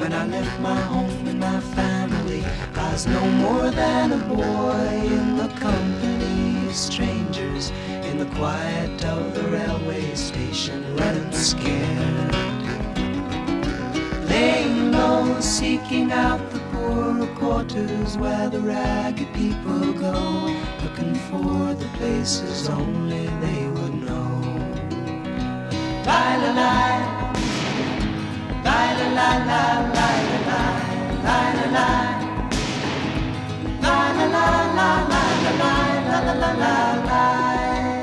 When I left my home and my family, I was no more than a boy in the company of strangers, in the quiet of the railway station, running scared. Laying low, seeking out the poorer quarters where the ragged people go, looking for the places only they would know. Lie-la-lie, lie-la-lie-lie, lie-la-lie, lie-la-lie, lie-la-lie-lie, lie-la-lie-lie.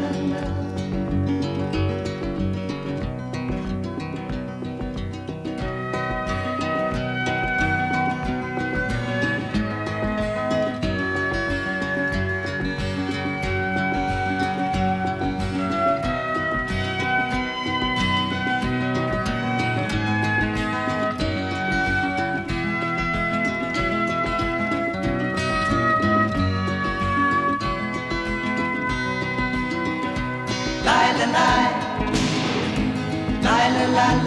la la.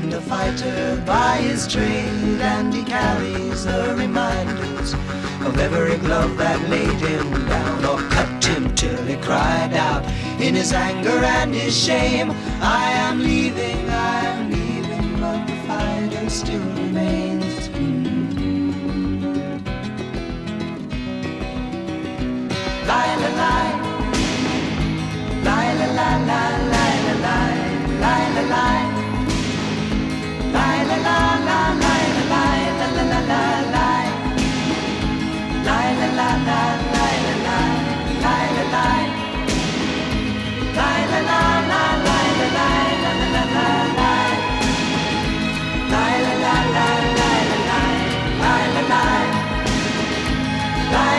And a fighter by his trade, and he carries the reminders of every glove that laid him down or cut him till he cried out in his anger and his shame. I am leaving, but the fighter still.